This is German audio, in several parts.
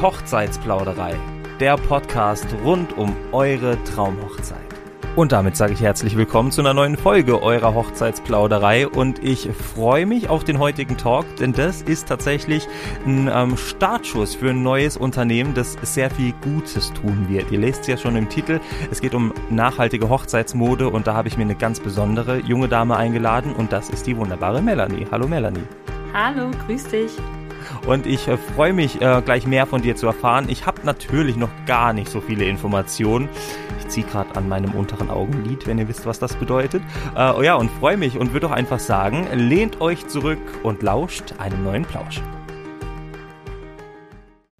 die Hochzeitsplauderei, der Podcast rund um eure Traumhochzeit. Und damit sage ich herzlich willkommen zu einer neuen Folge eurer Hochzeitsplauderei und ich freue mich auf den heutigen Talk, denn das ist tatsächlich ein Startschuss für ein neues Unternehmen, das sehr viel Gutes tun wird. Ihr lest es ja schon im Titel, es geht um nachhaltige Hochzeitsmode und da habe ich mir eine ganz besondere junge Dame eingeladen und das ist die wunderbare Melanie. Hallo Melanie. Hallo, grüß dich. Und ich freue mich, gleich mehr von dir zu erfahren. Ich habe natürlich noch gar nicht so viele Informationen. Ich ziehe gerade an meinem unteren Augenlid, wenn ihr wisst, was das bedeutet. Und freue mich und würde auch einfach sagen, lehnt euch zurück und lauscht einem neuen Plausch.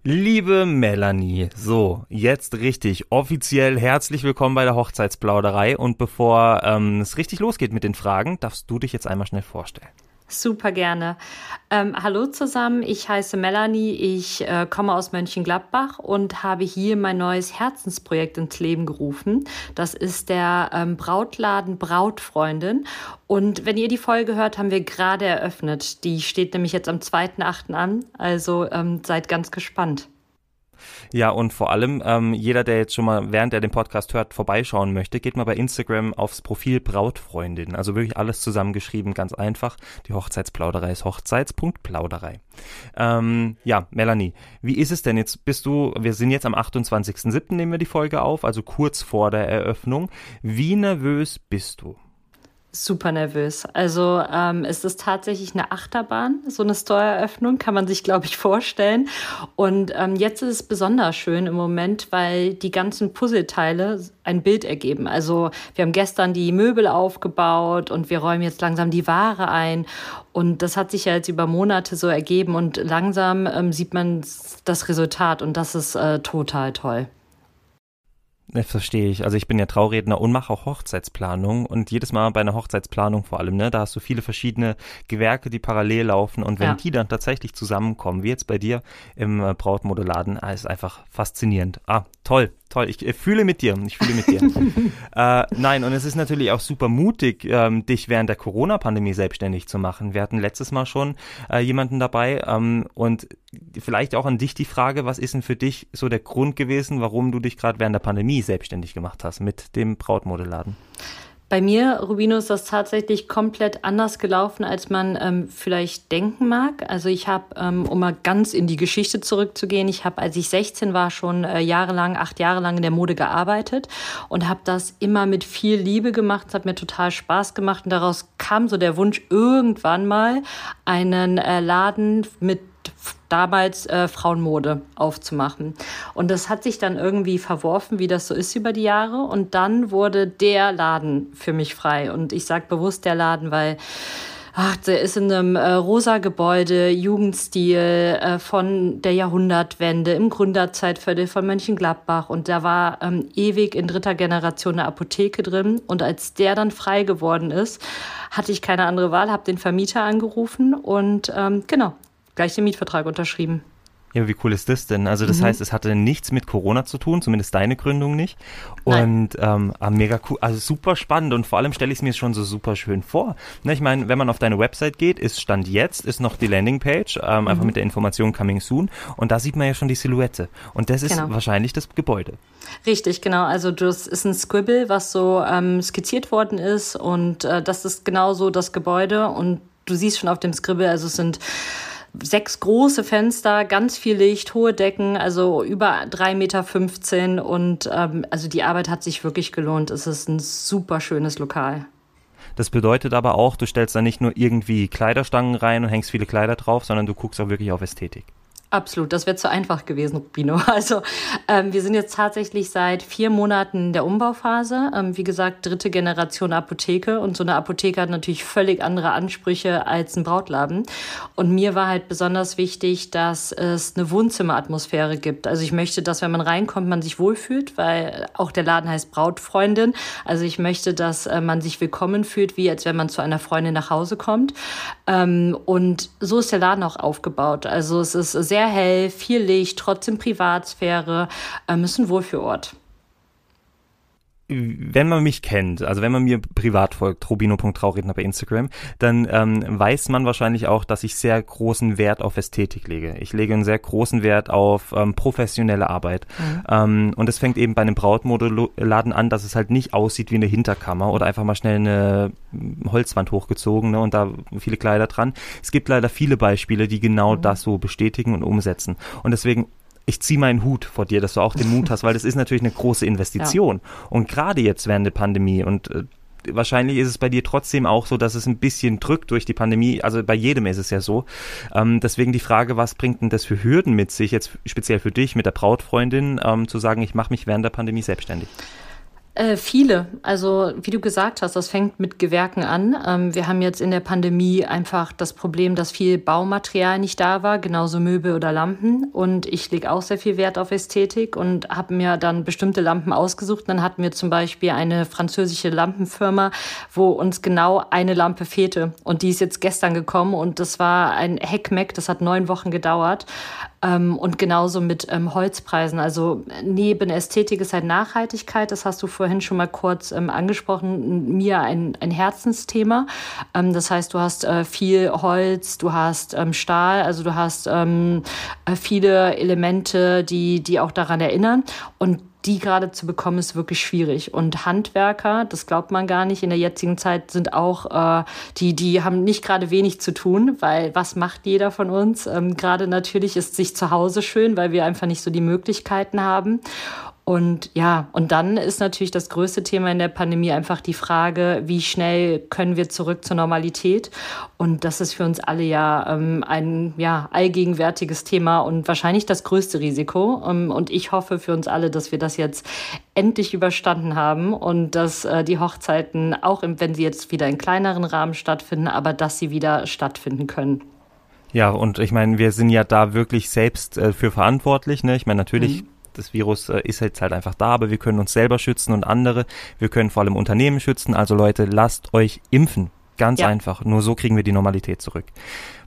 Liebe Melanie, so, jetzt richtig offiziell herzlich willkommen bei der Hochzeitsplauderei. Und bevor es richtig losgeht mit den Fragen, darfst du dich jetzt einmal schnell vorstellen. Super gerne. Hallo zusammen, ich heiße Melanie, ich komme aus Mönchengladbach und habe hier mein neues Herzensprojekt ins Leben gerufen. Das ist der Brautladen Brautfreundin. Und wenn ihr die Folge hört, haben wir gerade eröffnet. Die steht nämlich jetzt am 2.8. an, also seid ganz gespannt. Ja, und vor allem, jeder, der jetzt schon mal, während er den Podcast hört, vorbeischauen möchte, geht mal bei Instagram aufs Profil Brautfreundin. Also wirklich alles zusammengeschrieben, ganz einfach. Die Hochzeitsplauderei ist hochzeits.plauderei. Melanie, wie ist es denn jetzt? Wir sind jetzt am 28.07. nehmen wir die Folge auf, also kurz vor der Eröffnung. Wie nervös bist du? Super nervös. Also es ist tatsächlich eine Achterbahn, so eine Store-Eröffnung, kann man sich, glaube ich, vorstellen. Und jetzt ist es besonders schön im Moment, weil die ganzen Puzzleteile ein Bild ergeben. Also wir haben gestern die Möbel aufgebaut und wir räumen jetzt langsam die Ware ein. Und das hat sich ja jetzt über Monate so ergeben und langsam sieht man das Resultat und das ist total toll. Das verstehe ich. Also ich bin ja Trauredner und mache auch Hochzeitsplanung und jedes Mal bei einer Hochzeitsplanung vor allem, ne, da hast du viele verschiedene Gewerke, die parallel laufen und wenn die dann tatsächlich zusammenkommen, wie jetzt bei dir im Brautmodeladen, ist einfach faszinierend. Ah, toll. Ich fühle mit dir. Nein, und es ist natürlich auch super mutig, dich während der Corona-Pandemie selbstständig zu machen. Wir hatten letztes Mal schon jemanden dabei und vielleicht auch an dich die Frage, was ist denn für dich so der Grund gewesen, warum du dich gerade während der Pandemie selbstständig gemacht hast mit dem Brautmodeladen? Bei mir, Rubino, ist das tatsächlich komplett anders gelaufen, als man vielleicht denken mag. Also ich habe, um mal ganz in die Geschichte zurückzugehen, als ich 16 war, schon 8 Jahre lang in der Mode gearbeitet und habe das immer mit viel Liebe gemacht. Es hat mir total Spaß gemacht und daraus kam so der Wunsch, irgendwann mal einen Laden mit damals Frauenmode aufzumachen. Und das hat sich dann irgendwie verworfen, wie das so ist über die Jahre. Und dann wurde der Laden für mich frei. Und ich sage bewusst der Laden, weil der ist in einem rosa Gebäude, Jugendstil von der Jahrhundertwende im Gründerzeitviertel von Mönchengladbach. Und da war ewig in 3. Generation eine Apotheke drin. Und als der dann frei geworden ist, hatte ich keine andere Wahl, habe den Vermieter angerufen und gleich den Mietvertrag unterschrieben. Ja, wie cool ist das denn? Also das heißt, es hatte nichts mit Corona zu tun, zumindest deine Gründung nicht. Und mega cool, also super spannend und vor allem stelle ich es mir schon so super schön vor. Ne, ich meine, wenn man auf deine Website geht, ist noch die Landingpage, einfach mit der Information Coming Soon und da sieht man ja schon die Silhouette und das ist wahrscheinlich das Gebäude. Richtig, genau. Also das ist ein Scribble, was so skizziert worden ist und das ist genau so das Gebäude und du siehst schon auf dem Scribble, also es sind 6 große Fenster, ganz viel Licht, hohe Decken, also über 3,15 Meter und also die Arbeit hat sich wirklich gelohnt. Es ist ein super schönes Lokal. Das bedeutet aber auch, du stellst da nicht nur irgendwie Kleiderstangen rein und hängst viele Kleider drauf, sondern du guckst auch wirklich auf Ästhetik. Absolut, das wäre zu einfach gewesen, Rubino. Also wir sind jetzt tatsächlich seit 4 Monaten in der Umbauphase. Wie gesagt, 3. Generation Apotheke. Und so eine Apotheke hat natürlich völlig andere Ansprüche als ein Brautladen. Und mir war halt besonders wichtig, dass es eine Wohnzimmeratmosphäre gibt. Also ich möchte, dass, wenn man reinkommt, man sich wohlfühlt, weil auch der Laden heißt Brautfreundin. Also ich möchte, dass man sich willkommen fühlt, wie als wenn man zu einer Freundin nach Hause kommt. Und so ist der Laden auch aufgebaut. Also es ist sehr hell, viel Licht, trotzdem Privatsphäre, ist ein Wohlfühlort. wenn man mich kennt, also wenn man mir privat folgt, robino.trauredner bei Instagram, dann weiß man wahrscheinlich auch, dass ich sehr großen Wert auf Ästhetik lege. Ich lege einen sehr großen Wert auf professionelle Arbeit. Mhm. Und es fängt eben bei einem Brautmodeladen an, dass es halt nicht aussieht wie eine Hinterkammer oder einfach mal schnell eine Holzwand hochgezogen, ne, und da viele Kleider dran. Es gibt leider viele Beispiele, die genau das so bestätigen und umsetzen. Und deswegen, ich ziehe meinen Hut vor dir, dass du auch den Mut hast, weil das ist natürlich eine große Investition. Ja. Und gerade jetzt während der Pandemie und wahrscheinlich ist es bei dir trotzdem auch so, dass es ein bisschen drückt durch die Pandemie. Also bei jedem ist es ja so. Deswegen die Frage, was bringt denn das für Hürden mit sich, jetzt speziell für dich mit der Brautfreundin, zu sagen, ich mache mich während der Pandemie selbstständig? Viele. Also wie du gesagt hast, das fängt mit Gewerken an. Wir haben jetzt in der Pandemie einfach das Problem, dass viel Baumaterial nicht da war, genauso Möbel oder Lampen. Und ich lege auch sehr viel Wert auf Ästhetik und habe mir dann bestimmte Lampen ausgesucht. Dann hatten wir zum Beispiel eine französische Lampenfirma, wo uns genau eine Lampe fehlte. Und die ist jetzt gestern gekommen und das war ein Heckmeck, das hat 9 Wochen gedauert. Und genauso mit Holzpreisen. Also neben Ästhetik ist halt Nachhaltigkeit, das hast du vorhin schon mal kurz angesprochen, mir ein Herzensthema. Das heißt, du hast viel Holz, du hast Stahl, also du hast viele Elemente, die auch daran erinnern. Und die gerade zu bekommen, ist wirklich schwierig. Und Handwerker, das glaubt man gar nicht, in der jetzigen Zeit sind auch, die haben nicht gerade wenig zu tun, weil was macht jeder von uns? Gerade natürlich ist sich zu Hause schön, weil wir einfach nicht so die Möglichkeiten haben. Und ja, und dann ist natürlich das größte Thema in der Pandemie einfach die Frage, wie schnell können wir zurück zur Normalität? Und das ist für uns alle ja ein allgegenwärtiges Thema und wahrscheinlich das größte Risiko. Und ich hoffe für uns alle, dass wir das jetzt endlich überstanden haben und dass die Hochzeiten, auch wenn sie jetzt wieder in kleineren Rahmen stattfinden, aber dass sie wieder stattfinden können. Ja, und ich meine, wir sind ja da wirklich selbst für verantwortlich, ne? Ich meine, natürlich... Das Virus ist jetzt halt einfach da, aber wir können uns selber schützen und andere. Wir können vor allem Unternehmen schützen. Also Leute, lasst euch impfen. Ganz einfach. Nur so kriegen wir die Normalität zurück.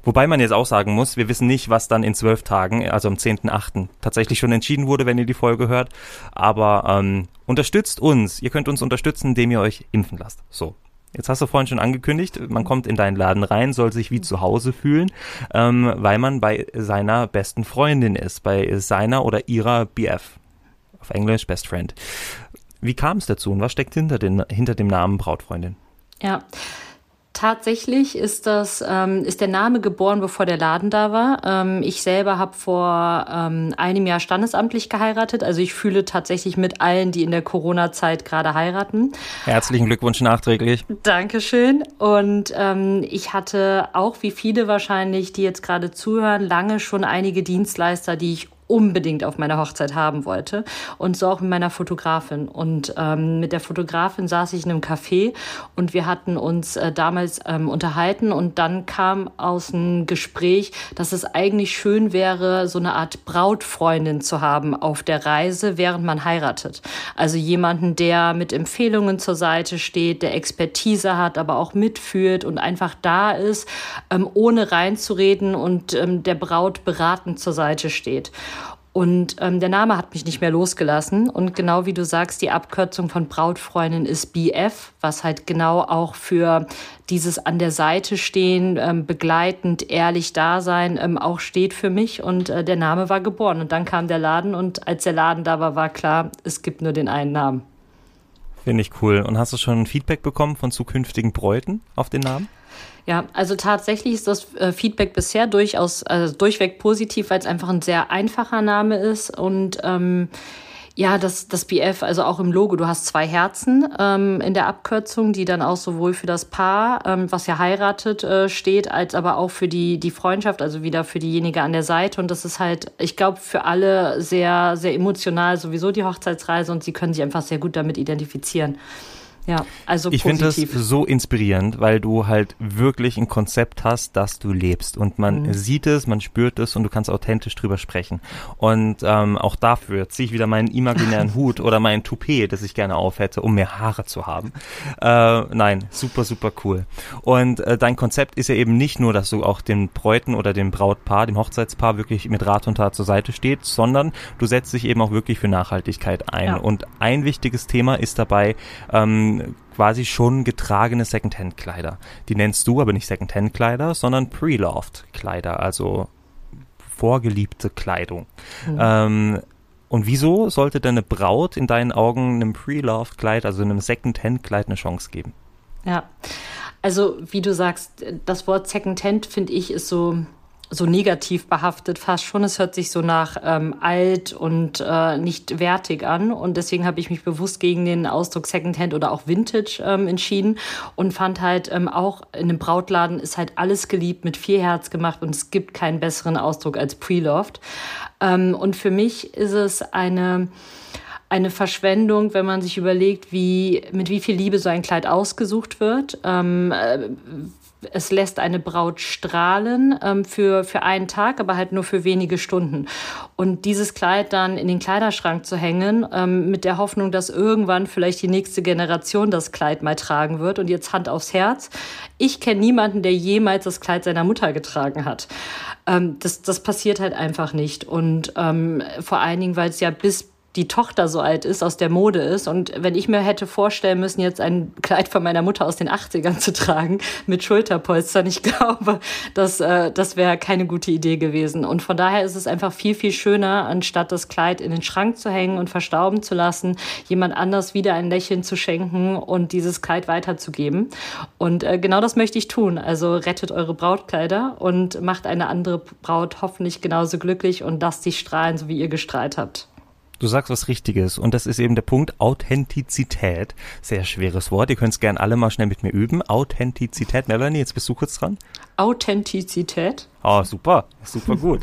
Wobei man jetzt auch sagen muss, wir wissen nicht, was dann in 12 Tagen, also am 10.8. tatsächlich schon entschieden wurde, wenn ihr die Folge hört. Aber unterstützt uns. Ihr könnt uns unterstützen, indem ihr euch impfen lasst. So. Jetzt hast du vorhin schon angekündigt, man kommt in deinen Laden rein, soll sich wie zu Hause fühlen, weil man bei seiner besten Freundin ist, bei seiner oder ihrer BF, auf Englisch Best Friend. Wie kam es dazu und was steckt hinter dem Namen Brautfreundin? Ja, tatsächlich ist der Name geboren, bevor der Laden da war. Ich selber habe vor einem Jahr standesamtlich geheiratet. Also ich fühle tatsächlich mit allen, die in der Corona-Zeit gerade heiraten. Herzlichen Glückwunsch nachträglich. Dankeschön. Und ich hatte auch, wie viele wahrscheinlich, die jetzt gerade zuhören, lange schon einige Dienstleister, die ich unbedingt auf meiner Hochzeit haben wollte und so auch mit meiner Fotografin. Und mit der Fotografin saß ich in einem Café und wir hatten uns damals unterhalten und dann kam aus dem Gespräch, dass es eigentlich schön wäre, so eine Art Brautfreundin zu haben auf der Reise, während man heiratet. Also jemanden, der mit Empfehlungen zur Seite steht, der Expertise hat, aber auch mitfühlt und einfach da ist, ohne reinzureden und der Braut beratend zur Seite steht. Und der Name hat mich nicht mehr losgelassen. Und genau wie du sagst, die Abkürzung von Brautfreundin ist BF, was halt genau auch für dieses an der Seite stehen, begleitend, ehrlich da sein, auch steht für mich. Und der Name war geboren. Und dann kam der Laden. Und als der Laden da war, war klar, es gibt nur den einen Namen. Finde ich cool. Und hast du schon Feedback bekommen von zukünftigen Bräuten auf den Namen? Ja, also tatsächlich ist das Feedback bisher durchweg positiv, weil es einfach ein sehr einfacher Name ist und ja, das BF, also auch im Logo, du hast 2 Herzen in der Abkürzung, die dann auch sowohl für das Paar, was ja heiratet, steht, als aber auch für die Freundschaft, also wieder für diejenige an der Seite. Und das ist halt, ich glaube, für alle sehr, sehr emotional sowieso die Hochzeitsreise und sie können sich einfach sehr gut damit identifizieren. Ja, also ich finde das so inspirierend, weil du halt wirklich ein Konzept hast, das du lebst und man sieht es, man spürt es und du kannst authentisch drüber sprechen und auch dafür ziehe ich wieder meinen imaginären Hut oder mein Toupet, das ich gerne aufhätte, um mehr Haare zu haben. Nein, super, super cool. Und dein Konzept ist ja eben nicht nur, dass du auch den Bräuten oder dem Brautpaar, dem Hochzeitspaar wirklich mit Rat und Tat zur Seite stehst, sondern du setzt dich eben auch wirklich für Nachhaltigkeit ein. Ja. Und ein wichtiges Thema ist dabei, quasi schon getragene Secondhand-Kleider. Die nennst du aber nicht Secondhand-Kleider, sondern Pre-Loved-Kleider, also vorgeliebte Kleidung. Mhm. Und wieso sollte denn eine Braut in deinen Augen einem Pre-Loved-Kleid, also einem Secondhand-Kleid, eine Chance geben? Ja, also wie du sagst, das Wort Secondhand, finde ich, ist so negativ behaftet fast schon. Es hört sich so nach alt und nicht wertig an. Und deswegen habe ich mich bewusst gegen den Ausdruck Secondhand oder auch Vintage entschieden und fand halt auch in einem Brautladen ist halt alles geliebt, mit viel Herz gemacht und es gibt keinen besseren Ausdruck als Pre-Loved. Und für mich ist es eine Verschwendung, wenn man sich überlegt, mit wie viel Liebe so ein Kleid ausgesucht wird. Es lässt eine Braut strahlen für einen Tag, aber halt nur für wenige Stunden. Und dieses Kleid dann in den Kleiderschrank zu hängen, mit der Hoffnung, dass irgendwann vielleicht die nächste Generation das Kleid mal tragen wird. Und jetzt Hand aufs Herz. Ich kenne niemanden, der jemals das Kleid seiner Mutter getragen hat. Das passiert halt einfach nicht. Und vor allen Dingen, weil es ja bis die Tochter so alt ist, aus der Mode ist. Und wenn ich mir hätte vorstellen müssen, jetzt ein Kleid von meiner Mutter aus den 80ern zu tragen, mit Schulterpolstern, ich glaube, das wäre keine gute Idee gewesen. Und von daher ist es einfach viel, viel schöner, anstatt das Kleid in den Schrank zu hängen und verstauben zu lassen, jemand anders wieder ein Lächeln zu schenken und dieses Kleid weiterzugeben. Und genau das möchte ich tun. Also rettet eure Brautkleider und macht eine andere Braut hoffentlich genauso glücklich und lasst sie strahlen, so wie ihr gestrahlt habt. Du sagst was Richtiges und das ist eben der Punkt Authentizität. Sehr schweres Wort, ihr könnt es gerne alle mal schnell mit mir üben. Authentizität. Melanie, jetzt bist du kurz dran. Authentizität. Oh, super, super gut.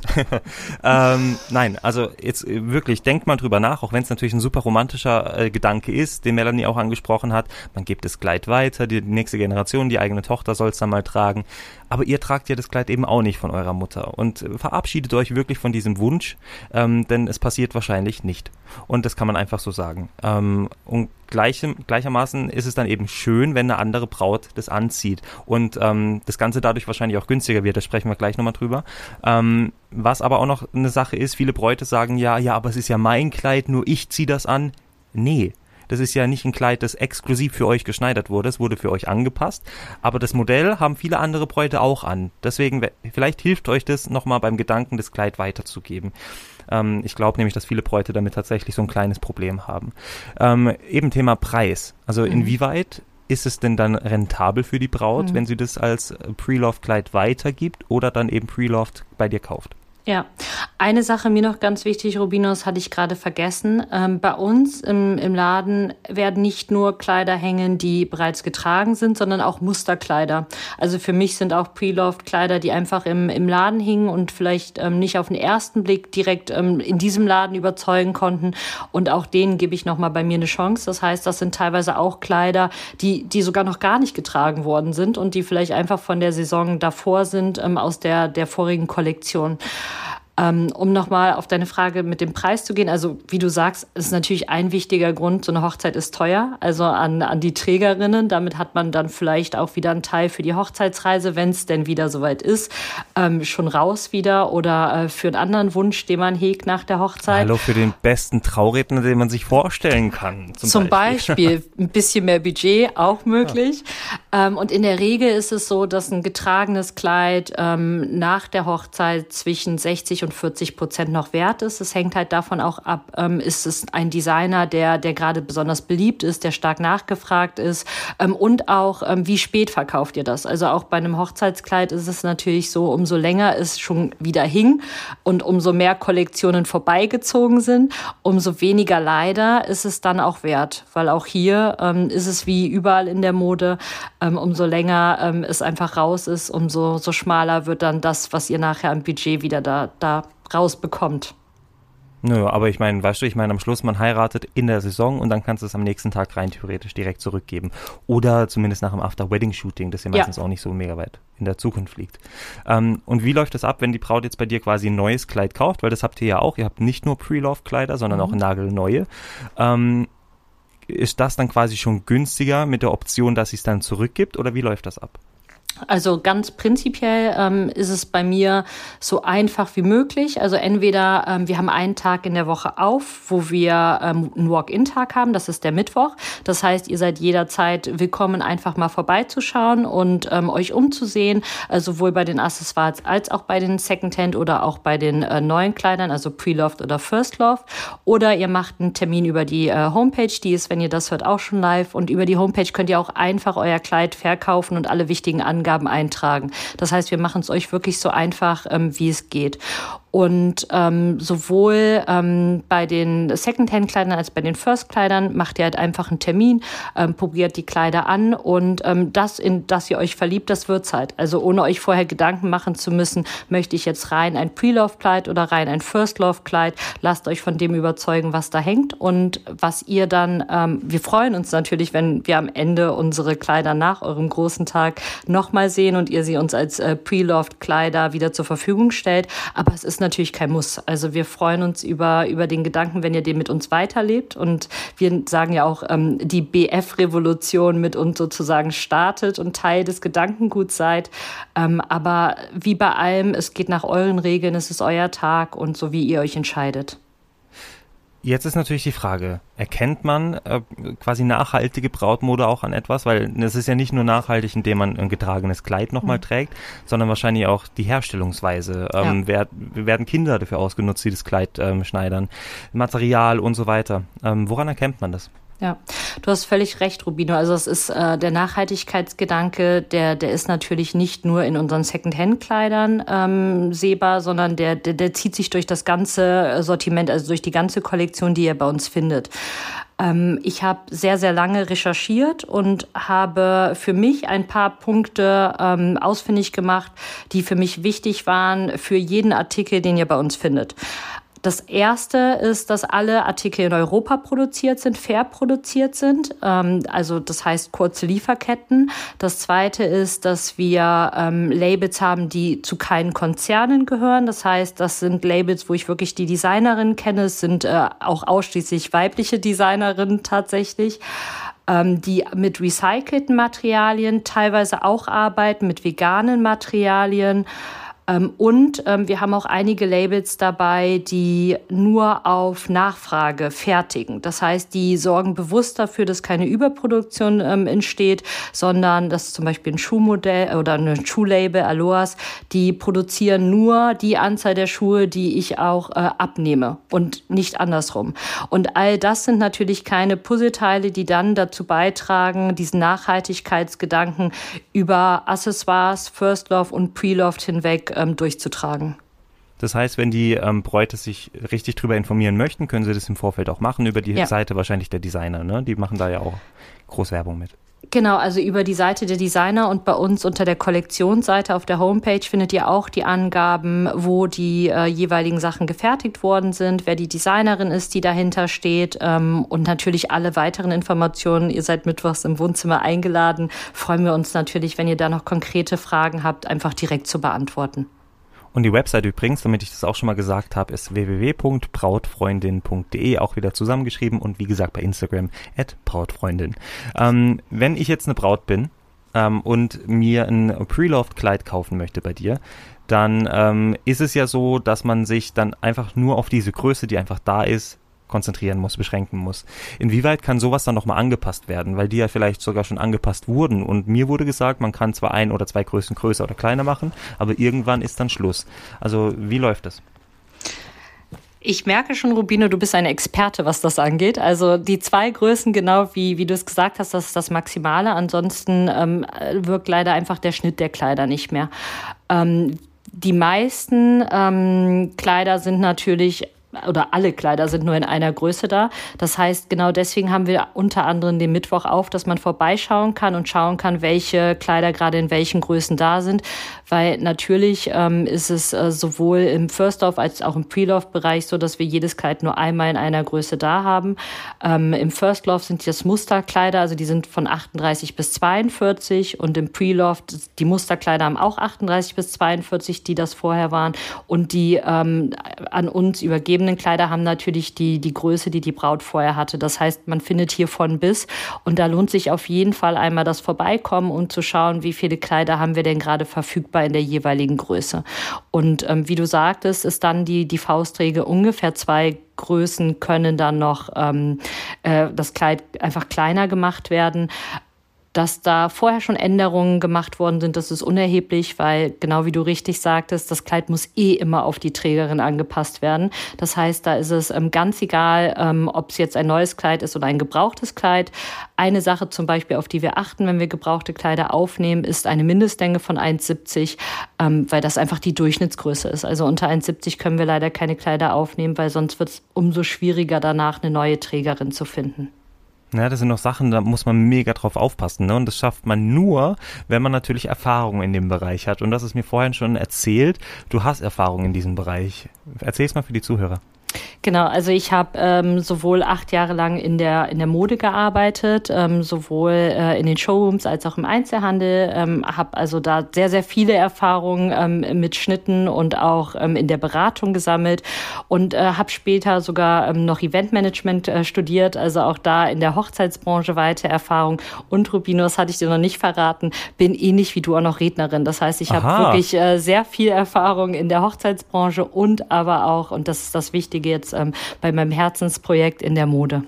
Nein, also jetzt wirklich, denkt mal drüber nach, auch wenn es natürlich ein super romantischer Gedanke ist, den Melanie auch angesprochen hat. Man gibt das Kleid weiter, die nächste Generation, die eigene Tochter soll es dann mal tragen. Aber ihr tragt ja das Kleid eben auch nicht von eurer Mutter. Und verabschiedet euch wirklich von diesem Wunsch, denn es passiert wahrscheinlich nicht. Und das kann man einfach so sagen. Und gleichermaßen ist es dann eben schön, wenn eine andere Braut das anzieht und das Ganze dadurch wahrscheinlich auch günstiger wird, da sprechen wir gleich nochmal drüber. Was aber auch noch eine Sache ist, viele Bräute sagen ja, aber es ist ja mein Kleid, nur ich ziehe das an. Nee, das ist ja nicht ein Kleid, das exklusiv für euch geschneidert wurde, es wurde für euch angepasst, aber das Modell haben viele andere Bräute auch an. Deswegen, vielleicht hilft euch das nochmal beim Gedanken, das Kleid weiterzugeben. Ich glaube nämlich, dass viele Bräute damit tatsächlich so ein kleines Problem haben. Eben Thema Preis. Also inwieweit ist es denn dann rentabel für die Braut, wenn sie das als Pre-Loved-Kleid weitergibt oder dann eben Pre-Loved bei dir kauft? Ja, eine Sache mir noch ganz wichtig, Rubinos, hatte ich gerade vergessen. Bei uns im Laden werden nicht nur Kleider hängen, die bereits getragen sind, sondern auch Musterkleider. Also für mich sind auch Pre-Loved-Kleider, die einfach im Laden hingen und vielleicht nicht auf den ersten Blick direkt in diesem Laden überzeugen konnten. Und auch denen gebe ich nochmal bei mir eine Chance. Das heißt, das sind teilweise auch Kleider, die sogar noch gar nicht getragen worden sind und die vielleicht einfach von der Saison davor sind, aus der vorigen Kollektion. Um nochmal auf deine Frage mit dem Preis zu gehen, also wie du sagst, ist natürlich ein wichtiger Grund, so eine Hochzeit ist teuer, also an die Trägerinnen, damit hat man dann vielleicht auch wieder einen Teil für die Hochzeitsreise, wenn es denn wieder soweit ist, schon raus wieder oder für einen anderen Wunsch, den man hegt nach der Hochzeit. Hallo, für den besten Trauredner, den man sich vorstellen kann. Zum Beispiel ein bisschen mehr Budget, auch möglich. Ja. Und in der Regel ist es so, dass ein getragenes Kleid nach der Hochzeit zwischen 60 und 40% noch wert ist. Es hängt halt davon auch ab, ist es ein Designer, der gerade besonders beliebt ist, der stark nachgefragt ist und auch, wie spät verkauft ihr das? Also auch bei einem Hochzeitskleid ist es natürlich so, umso länger es schon wieder hing und umso mehr Kollektionen vorbeigezogen sind, umso weniger leider ist es dann auch wert, weil auch hier ist es wie überall in der Mode, umso länger es einfach raus ist, umso so schmaler wird dann das, was ihr nachher am Budget wieder da rausbekommt. Nö, aber ich meine, weißt du, am Schluss, man heiratet in der Saison und dann kannst du es am nächsten Tag rein theoretisch direkt zurückgeben. Oder zumindest nach dem After-Wedding-Shooting, das ja meistens auch nicht so mega weit in der Zukunft liegt. Und wie läuft das ab, wenn die Braut jetzt bei dir quasi ein neues Kleid kauft? Weil das habt ihr ja auch. Ihr habt nicht nur Pre-Love-Kleider, sondern auch nagelneue. Ist das dann quasi schon günstiger mit der Option, dass sie es dann zurückgibt? Oder wie läuft das ab? Also ganz prinzipiell ist es bei mir so einfach wie möglich. Also entweder wir haben einen Tag in der Woche auf, wo wir einen Walk-in-Tag haben, das ist der Mittwoch. Das heißt, ihr seid jederzeit willkommen, einfach mal vorbeizuschauen und euch umzusehen, also sowohl bei den Accessoires als auch bei den Secondhand oder auch bei den neuen Kleidern, also Pre-Loved oder First Loved. Oder ihr macht einen Termin über die Homepage, die ist, wenn ihr das hört, auch schon live. Und über die Homepage könnt ihr auch einfach euer Kleid verkaufen und alle wichtigen Angaben eintragen. Das heißt, wir machen es euch wirklich so einfach, wie es geht. Und sowohl bei den Secondhand-Kleidern als bei den First-Kleidern macht ihr halt einfach einen Termin, probiert die Kleider an und das, in das ihr euch verliebt, das wird's halt. Also ohne euch vorher Gedanken machen zu müssen, möchte ich jetzt rein ein Pre-Love-Kleid oder rein ein First-Love-Kleid. Lasst euch von dem überzeugen, was da hängt und was ihr dann, wir freuen uns natürlich, wenn wir am Ende unsere Kleider nach eurem großen Tag nochmal sehen und ihr sie uns als Pre-Loved-Kleider wieder zur Verfügung stellt. Aber es ist natürlich kein Muss. Also wir freuen uns über den Gedanken, wenn ihr den mit uns weiterlebt. Und wir sagen ja auch, die BF-Revolution mit uns sozusagen startet und Teil des Gedankenguts seid. Aber wie bei allem, es geht nach euren Regeln, es ist euer Tag und so, wie ihr euch entscheidet. Jetzt ist natürlich die Frage, erkennt man quasi nachhaltige Brautmode auch an etwas? Weil es ist ja nicht nur nachhaltig, indem man ein getragenes Kleid nochmal trägt, sondern wahrscheinlich auch die Herstellungsweise. Werden Kinder dafür ausgenutzt, die das Kleid schneidern, Material und so weiter. Woran erkennt man das? Ja, du hast völlig recht, Rubino. Also es ist der Nachhaltigkeitsgedanke, der ist natürlich nicht nur in unseren Second-Hand-Kleidern sehbar, sondern der zieht sich durch das ganze Sortiment, also durch die ganze Kollektion, die ihr bei uns findet. Ich habe sehr, sehr lange recherchiert und habe für mich ein paar Punkte ausfindig gemacht, die für mich wichtig waren für jeden Artikel, den ihr bei uns findet. Das erste ist, dass alle Artikel in Europa produziert sind, fair produziert sind. Also das heißt kurze Lieferketten. Das zweite ist, dass wir Labels haben, die zu keinen Konzernen gehören. Das heißt, das sind Labels, wo ich wirklich die Designerin kenne. Es sind auch ausschließlich weibliche Designerinnen tatsächlich, die mit recycelten Materialien teilweise auch arbeiten, mit veganen Materialien. Und wir haben auch einige Labels dabei, die nur auf Nachfrage fertigen. Das heißt, die sorgen bewusst dafür, dass keine Überproduktion entsteht, sondern dass zum Beispiel ein Schuhmodell oder ein Schuhlabel, Aloas, die produzieren nur die Anzahl der Schuhe, die ich auch abnehme und nicht andersrum. Und all das sind natürlich keine Puzzleteile, die dann dazu beitragen, diesen Nachhaltigkeitsgedanken über Accessoires, First Love und Pre-Love hinweg durchzutragen. Das heißt, wenn die Bräute sich richtig drüber informieren möchten, können sie das im Vorfeld auch machen, über die Seite wahrscheinlich der Designer, ne? Die machen da ja auch groß Werbung mit. Genau, also über die Seite der Designer und bei uns unter der Kollektionsseite auf der Homepage findet ihr auch die Angaben, wo die jeweiligen Sachen gefertigt worden sind, wer die Designerin ist, die dahinter steht und natürlich alle weiteren Informationen. Ihr seid mittwochs im Wohnzimmer eingeladen. Freuen wir uns natürlich, wenn ihr da noch konkrete Fragen habt, einfach direkt zu beantworten. Und die Website übrigens, damit ich das auch schon mal gesagt habe, ist www.brautfreundin.de, auch wieder zusammengeschrieben und wie gesagt bei Instagram @brautfreundin. Wenn ich jetzt eine Braut bin und mir ein Pre-Loved-Kleid kaufen möchte bei dir, dann ist es ja so, dass man sich dann einfach nur auf diese Größe, die einfach da ist, konzentrieren muss, beschränken muss. Inwieweit kann sowas dann nochmal angepasst werden? Weil die ja vielleicht sogar schon angepasst wurden. Und mir wurde gesagt, man kann zwar 1 oder 2 Größen größer oder kleiner machen, aber irgendwann ist dann Schluss. Also wie läuft das? Ich merke schon, Rubino, du bist eine Experte, was das angeht. Also die 2 Größen, genau wie du es gesagt hast, das ist das Maximale. Ansonsten wirkt leider einfach der Schnitt der Kleider nicht mehr. Die meisten Kleider sind natürlich oder alle Kleider sind nur in einer Größe da. Das heißt, genau deswegen haben wir unter anderem den Mittwoch auf, dass man vorbeischauen kann und schauen kann, welche Kleider gerade in welchen Größen da sind. Weil natürlich ist es sowohl im First-Off als auch im Pre-Love-Bereich so, dass wir jedes Kleid nur einmal in einer Größe da haben. Im First-Love sind das Musterkleider, also die sind von 38 bis 42 und im Pre-Love, die Musterkleider haben auch 38 bis 42, die das vorher waren und die an uns übergeben Kleider haben natürlich die Größe, die Braut vorher hatte. Das heißt, man findet hier von bis und da lohnt sich auf jeden Fall einmal das Vorbeikommen und zu schauen, wie viele Kleider haben wir denn gerade verfügbar in der jeweiligen Größe. Und wie du sagtest, ist dann die Faustregel ungefähr 2 Größen können dann noch das Kleid einfach kleiner gemacht werden. Dass da vorher schon Änderungen gemacht worden sind, das ist unerheblich, weil genau wie du richtig sagtest, das Kleid muss eh immer auf die Trägerin angepasst werden. Das heißt, da ist es ganz egal, ob es jetzt ein neues Kleid ist oder ein gebrauchtes Kleid. Eine Sache zum Beispiel, auf die wir achten, wenn wir gebrauchte Kleider aufnehmen, ist eine Mindestlänge von 1,70, weil das einfach die Durchschnittsgröße ist. Also unter 1,70 können wir leider keine Kleider aufnehmen, weil sonst wird es umso schwieriger, danach eine neue Trägerin zu finden. Ja, das sind noch Sachen, da muss man mega drauf aufpassen, ne? Und das schafft man nur, wenn man natürlich Erfahrung in dem Bereich hat. Und das ist mir vorhin schon erzählt, du hast Erfahrung in diesem Bereich. Erzähl's mal für die Zuhörer. Genau, also ich habe sowohl 8 Jahre lang in der Mode gearbeitet, sowohl in den Showrooms als auch im Einzelhandel, habe also da sehr, sehr viele Erfahrungen mit Schnitten und auch in der Beratung gesammelt und habe später sogar noch Eventmanagement studiert, also auch da in der Hochzeitsbranche weite Erfahrung und Rubino, das hatte ich dir noch nicht verraten, bin ähnlich wie du auch noch Rednerin, das heißt, ich habe wirklich sehr viel Erfahrung in der Hochzeitsbranche und aber auch, und das ist das Wichtige, jetzt bei meinem Herzensprojekt in der Mode.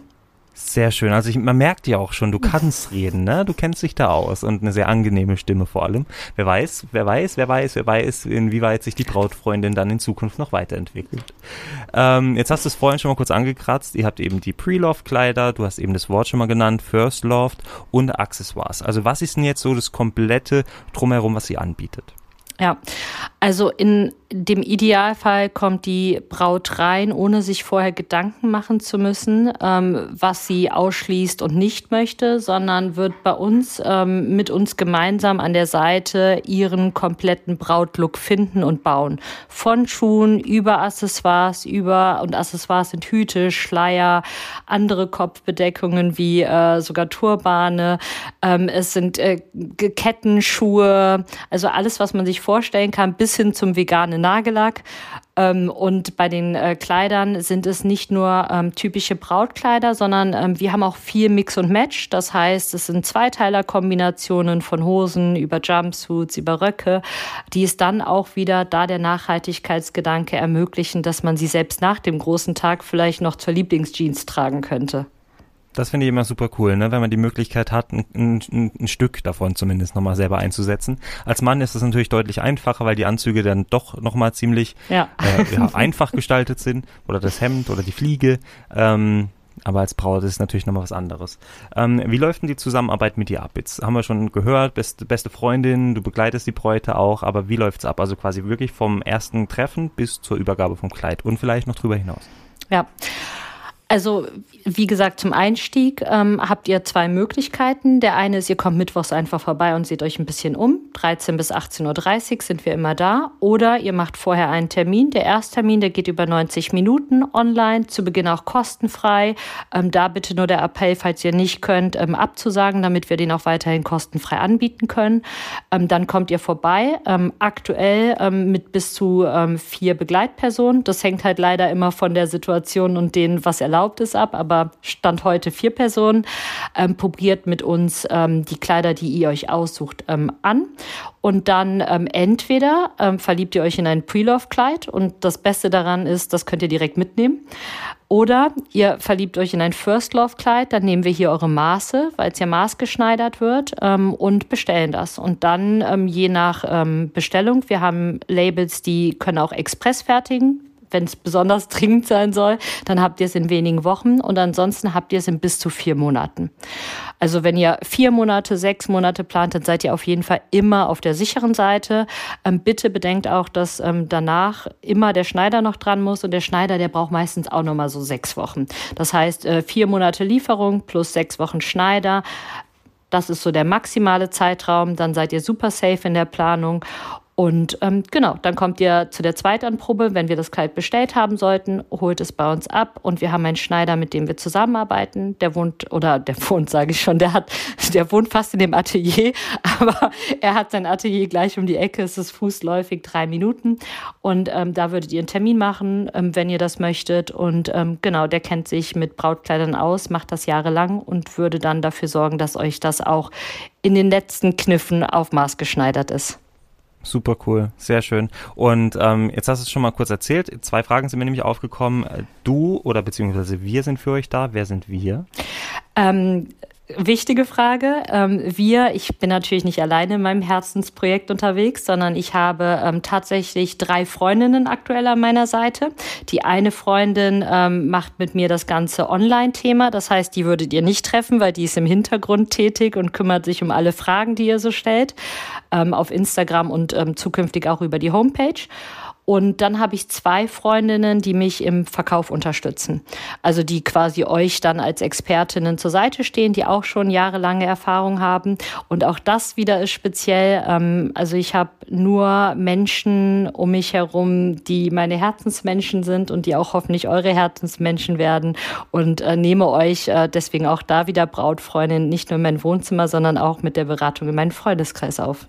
Sehr schön. Also man merkt ja auch schon, du kannst reden, ne? Du kennst dich da aus und eine sehr angenehme Stimme vor allem. Wer weiß, inwieweit sich die Brautfreundin dann in Zukunft noch weiterentwickelt. Jetzt hast du es vorhin schon mal kurz angekratzt. Ihr habt eben die Pre-Love-Kleider, du hast eben das Wort schon mal genannt, First Love und Accessoires. Also was ist denn jetzt so das komplette Drumherum, was sie anbietet? Ja, also in dem Idealfall kommt die Braut rein, ohne sich vorher Gedanken machen zu müssen, was sie ausschließt und nicht möchte, sondern wird bei uns mit uns gemeinsam an der Seite ihren kompletten Brautlook finden und bauen. Von Schuhen über Accessoires, und Accessoires sind Hüte, Schleier, andere Kopfbedeckungen wie sogar Turbane, es sind Ketten, Schuhe, also alles, was man sich vorstellen kann, bis hin zum veganen Nagellack. Und bei den Kleidern sind es nicht nur typische Brautkleider, sondern wir haben auch viel Mix und Match. Das heißt, es sind Zweiteilerkombinationen von Hosen über Jumpsuits, über Röcke, die es dann auch wieder, da der Nachhaltigkeitsgedanke ermöglichen, dass man sie selbst nach dem großen Tag vielleicht noch zur Lieblingsjeans tragen könnte. Das finde ich immer super cool, ne? Wenn man die Möglichkeit hat, ein Stück davon zumindest nochmal selber einzusetzen. Als Mann ist es natürlich deutlich einfacher, weil die Anzüge dann doch nochmal ziemlich einfach gestaltet sind oder das Hemd oder die Fliege. Aber als Braut ist es natürlich nochmal was anderes. Wie läuft denn die Zusammenarbeit mit dir ab? Jetzt haben wir schon gehört, beste Freundin, du begleitest die Bräute auch, aber wie läuft's ab? Also quasi wirklich vom ersten Treffen bis zur Übergabe vom Kleid und vielleicht noch drüber hinaus. Ja. Also wie gesagt, zum Einstieg habt ihr 2 Möglichkeiten. Der eine ist, ihr kommt mittwochs einfach vorbei und seht euch ein bisschen um. 13 bis 18.30 Uhr sind wir immer da. Oder ihr macht vorher einen Termin. Der Ersttermin, der geht über 90 Minuten online, zu Beginn auch kostenfrei. Da bitte nur der Appell, falls ihr nicht könnt, abzusagen, damit wir den auch weiterhin kostenfrei anbieten können. Dann kommt ihr vorbei, aktuell mit bis zu 4 Begleitpersonen. Das hängt halt leider immer von der Situation und dem, was erlaubt ist ab, aber Stand heute 4 Personen, probiert mit uns die Kleider, die ihr euch aussucht, an und dann entweder verliebt ihr euch in ein Pre-Love-Kleid und das Beste daran ist, das könnt ihr direkt mitnehmen. Oder ihr verliebt euch in ein First-Love-Kleid, dann nehmen wir hier eure Maße, weil es ja maßgeschneidert wird, und bestellen das. Und dann je nach Bestellung, wir haben Labels, die können auch Express fertigen, wenn es besonders dringend sein soll, dann habt ihr es in wenigen Wochen und ansonsten habt ihr es in bis zu 4 Monaten. Also wenn ihr 4 Monate, 6 Monate plant, dann seid ihr auf jeden Fall immer auf der sicheren Seite. Bitte bedenkt auch, dass danach immer der Schneider noch dran muss und der Schneider, der braucht meistens auch nochmal so 6 Wochen. Das heißt, 4 Monate Lieferung plus 6 Wochen Schneider. Das ist so der maximale Zeitraum. Dann seid ihr super safe in der Planung. Und genau, dann kommt ihr zu der Zweitanprobe, wenn wir das Kleid bestellt haben sollten, holt es bei uns ab und wir haben einen Schneider, mit dem wir zusammenarbeiten. Der wohnt fast in dem Atelier, aber er hat sein Atelier gleich um die Ecke, es ist fußläufig 3 Minuten und da würdet ihr einen Termin machen, wenn ihr das möchtet und genau, der kennt sich mit Brautkleidern aus, macht das jahrelang und würde dann dafür sorgen, dass euch das auch in den letzten Kniffen auf Maß geschneidert ist. Super cool, sehr schön. Und jetzt hast du es schon mal kurz erzählt. 2 Fragen sind mir nämlich aufgekommen. Du oder beziehungsweise wir sind für euch da. Wer sind wir? Wichtige Frage. Ich bin natürlich nicht alleine in meinem Herzensprojekt unterwegs, sondern ich habe tatsächlich 3 Freundinnen aktuell an meiner Seite. Die eine Freundin macht mit mir das ganze Online-Thema. Das heißt, die würdet ihr nicht treffen, weil die ist im Hintergrund tätig und kümmert sich um alle Fragen, die ihr so stellt, auf Instagram und zukünftig auch über die Homepage. Und dann habe ich 2 Freundinnen, die mich im Verkauf unterstützen. Also die quasi euch dann als Expertinnen zur Seite stehen, die auch schon jahrelange Erfahrung haben. Und auch das wieder ist speziell. Also ich habe nur Menschen um mich herum, die meine Herzensmenschen sind und die auch hoffentlich eure Herzensmenschen werden. Und nehme euch deswegen auch da wieder Brautfreundin, nicht nur in mein Wohnzimmer, sondern auch mit der Beratung in meinen Freundeskreis auf.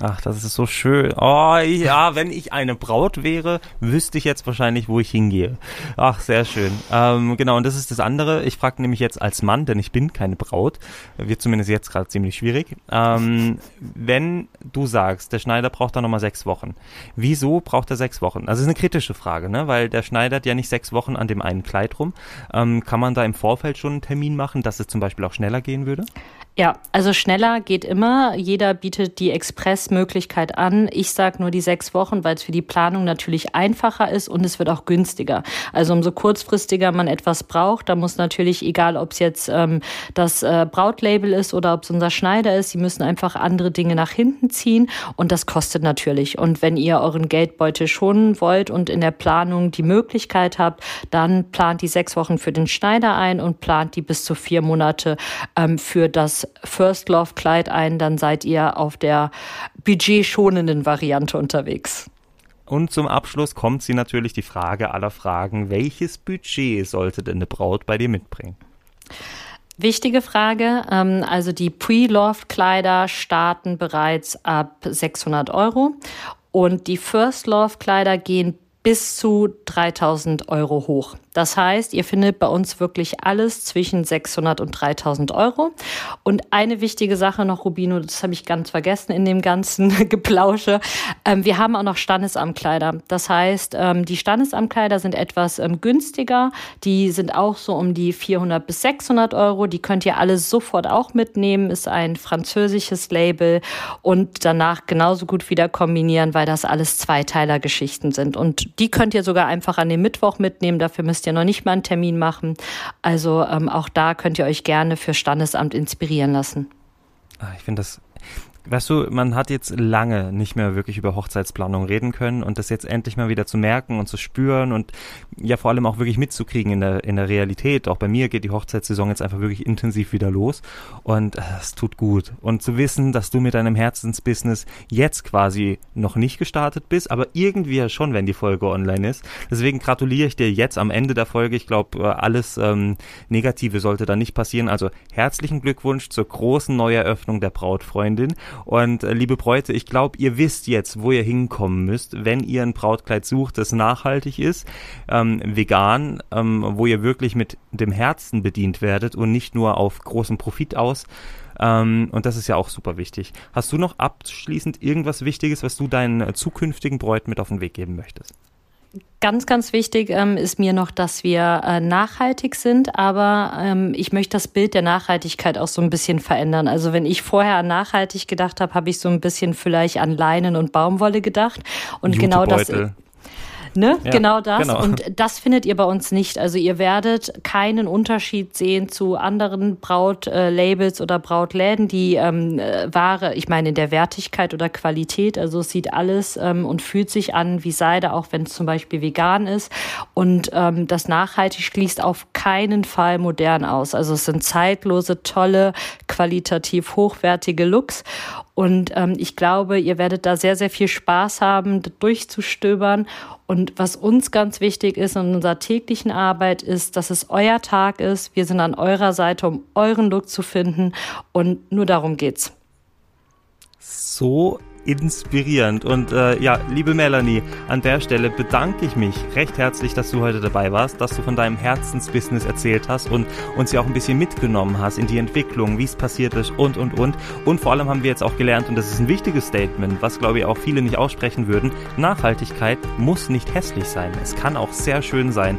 Ach, das ist so schön. Oh ja, wenn ich eine Braut wäre, wüsste ich jetzt wahrscheinlich, wo ich hingehe. Ach, sehr schön. Genau, und das ist das andere. Ich frage nämlich jetzt als Mann, denn ich bin keine Braut. Wird zumindest jetzt gerade ziemlich schwierig. Wenn du sagst, der Schneider braucht da nochmal 6 Wochen. Wieso braucht er 6 Wochen? Also das ist eine kritische Frage, ne? Weil der schneidert ja nicht 6 Wochen an dem einen Kleid rum. Kann man da im Vorfeld schon einen Termin machen, dass es zum Beispiel auch schneller gehen würde? Ja, also schneller geht immer. Jeder bietet die Expressmöglichkeit an. Ich sage nur die 6 Wochen, weil es für die Planung natürlich einfacher ist und es wird auch günstiger. Also umso kurzfristiger man etwas braucht, da muss natürlich, egal ob es jetzt das Brautlabel ist oder ob es unser Schneider ist, sie müssen einfach andere Dinge nach hinten ziehen und das kostet natürlich. Und wenn ihr euren Geldbeutel schonen wollt und in der Planung die Möglichkeit habt, dann plant die 6 Wochen für den Schneider ein und plant die bis zu 4 Monate für das First Love Kleid ein, dann seid ihr auf der budgetschonenden Variante unterwegs. Und zum Abschluss kommt sie natürlich die Frage aller Fragen, welches Budget sollte denn eine Braut bei dir mitbringen? Wichtige Frage, also die Pre-Love-Kleider starten bereits ab 600 Euro und die First Love-Kleider gehen bis zu 3.000 Euro hoch. Das heißt, ihr findet bei uns wirklich alles zwischen 600 und 3.000 Euro. Und eine wichtige Sache noch, Rubino, das habe ich ganz vergessen in dem ganzen Geplausche. Wir haben auch noch Standesamtkleider. Das heißt, die Standesamtkleider sind etwas günstiger. Die sind auch so um die 400 bis 600 Euro. Die könnt ihr alle sofort auch mitnehmen. Ist ein französisches Label und danach genauso gut wieder kombinieren, weil das alles Zweiteiler-Geschichten sind. Und die könnt ihr sogar einfach an den Mittwoch mitnehmen. Dafür müsst ihr noch nicht mal einen Termin machen. Also auch da könnt ihr euch gerne für Standesamt inspirieren lassen. Ich finde das... Weißt du, man hat jetzt lange nicht mehr wirklich über Hochzeitsplanung reden können und das jetzt endlich mal wieder zu merken und zu spüren und ja vor allem auch wirklich mitzukriegen in der Realität. Auch bei mir geht die Hochzeitssaison jetzt einfach wirklich intensiv wieder los und es tut gut. Und zu wissen, dass du mit deinem Herzensbusiness jetzt quasi noch nicht gestartet bist, aber irgendwie ja schon, wenn die Folge online ist. Deswegen gratuliere ich dir jetzt am Ende der Folge. Ich glaube, alles Negative sollte da nicht passieren. Also herzlichen Glückwunsch zur großen Neueröffnung der Brautfreundin. Und liebe Bräute, ich glaube, ihr wisst jetzt, wo ihr hinkommen müsst, wenn ihr ein Brautkleid sucht, das nachhaltig ist, vegan, wo ihr wirklich mit dem Herzen bedient werdet und nicht nur auf großen Profit aus. Und das ist ja auch super wichtig. Hast du noch abschließend irgendwas Wichtiges, was du deinen zukünftigen Bräuten mit auf den Weg geben möchtest? Ganz, ganz wichtig ist mir noch, dass wir nachhaltig sind, aber ich möchte das Bild der Nachhaltigkeit auch so ein bisschen verändern. Also wenn ich vorher an nachhaltig gedacht habe, habe ich so ein bisschen vielleicht an Leinen und Baumwolle gedacht. Und genau das... Ne? Ja, genau das. Genau. Und das findet ihr bei uns nicht. Also ihr werdet keinen Unterschied sehen zu anderen Brautlabels oder Brautläden, die Ware, ich meine in der Wertigkeit oder Qualität, also es sieht alles und fühlt sich an wie Seide, auch wenn es zum Beispiel vegan ist. Und das nachhaltig schließt auf keinen Fall modern aus. Also es sind zeitlose, tolle, qualitativ hochwertige Looks. Und ich glaube, ihr werdet da sehr, sehr viel Spaß haben, durchzustöbern. Und was uns ganz wichtig ist in unserer täglichen Arbeit ist, dass es euer Tag ist. Wir sind an eurer Seite, um euren Look zu finden. Und nur darum geht's. So inspirierend. Und ja, liebe Melanie, an der Stelle bedanke ich mich recht herzlich, dass du heute dabei warst, dass du von deinem Herzensbusiness erzählt hast und uns ja auch ein bisschen mitgenommen hast in die Entwicklung, wie es passiert ist und. Und vor allem haben wir jetzt auch gelernt, und das ist ein wichtiges Statement, was glaube ich auch viele nicht aussprechen würden, Nachhaltigkeit muss nicht hässlich sein. Es kann auch sehr schön sein.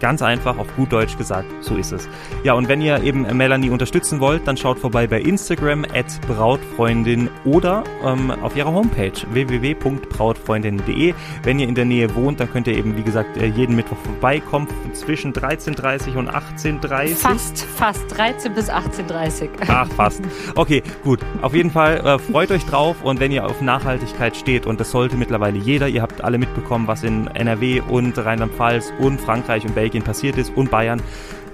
Ganz einfach, auf gut Deutsch gesagt, so ist es. Ja, und wenn ihr eben Melanie unterstützen wollt, dann schaut vorbei bei Instagram @brautfreundin oder auf ihrer Homepage www.brautfreundin.de. Wenn ihr in der Nähe wohnt, dann könnt ihr eben, wie gesagt, jeden Mittwoch vorbeikommen zwischen 13.30 und 18.30. Fast, 13 bis 18.30. Ach, fast. Okay, gut. Auf jeden Fall freut euch drauf, und wenn ihr auf Nachhaltigkeit steht, und das sollte mittlerweile jeder, ihr habt alle mitbekommen, was in NRW und Rheinland-Pfalz und Frankreich und Belgien passiert ist und Bayern,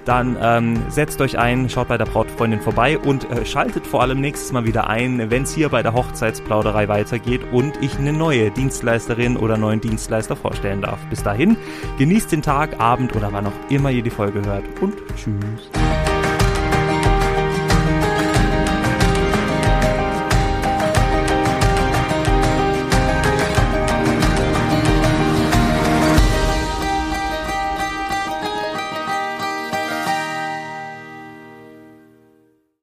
dann setzt euch ein, schaut bei der Brautfreundin vorbei und schaltet vor allem nächstes Mal wieder ein, wenn es hier bei der Hochzeitsplauderei weitergeht und ich eine neue Dienstleisterin oder neuen Dienstleister vorstellen darf. Bis dahin, genießt den Tag, Abend oder wann auch immer ihr die Folge hört, und tschüss.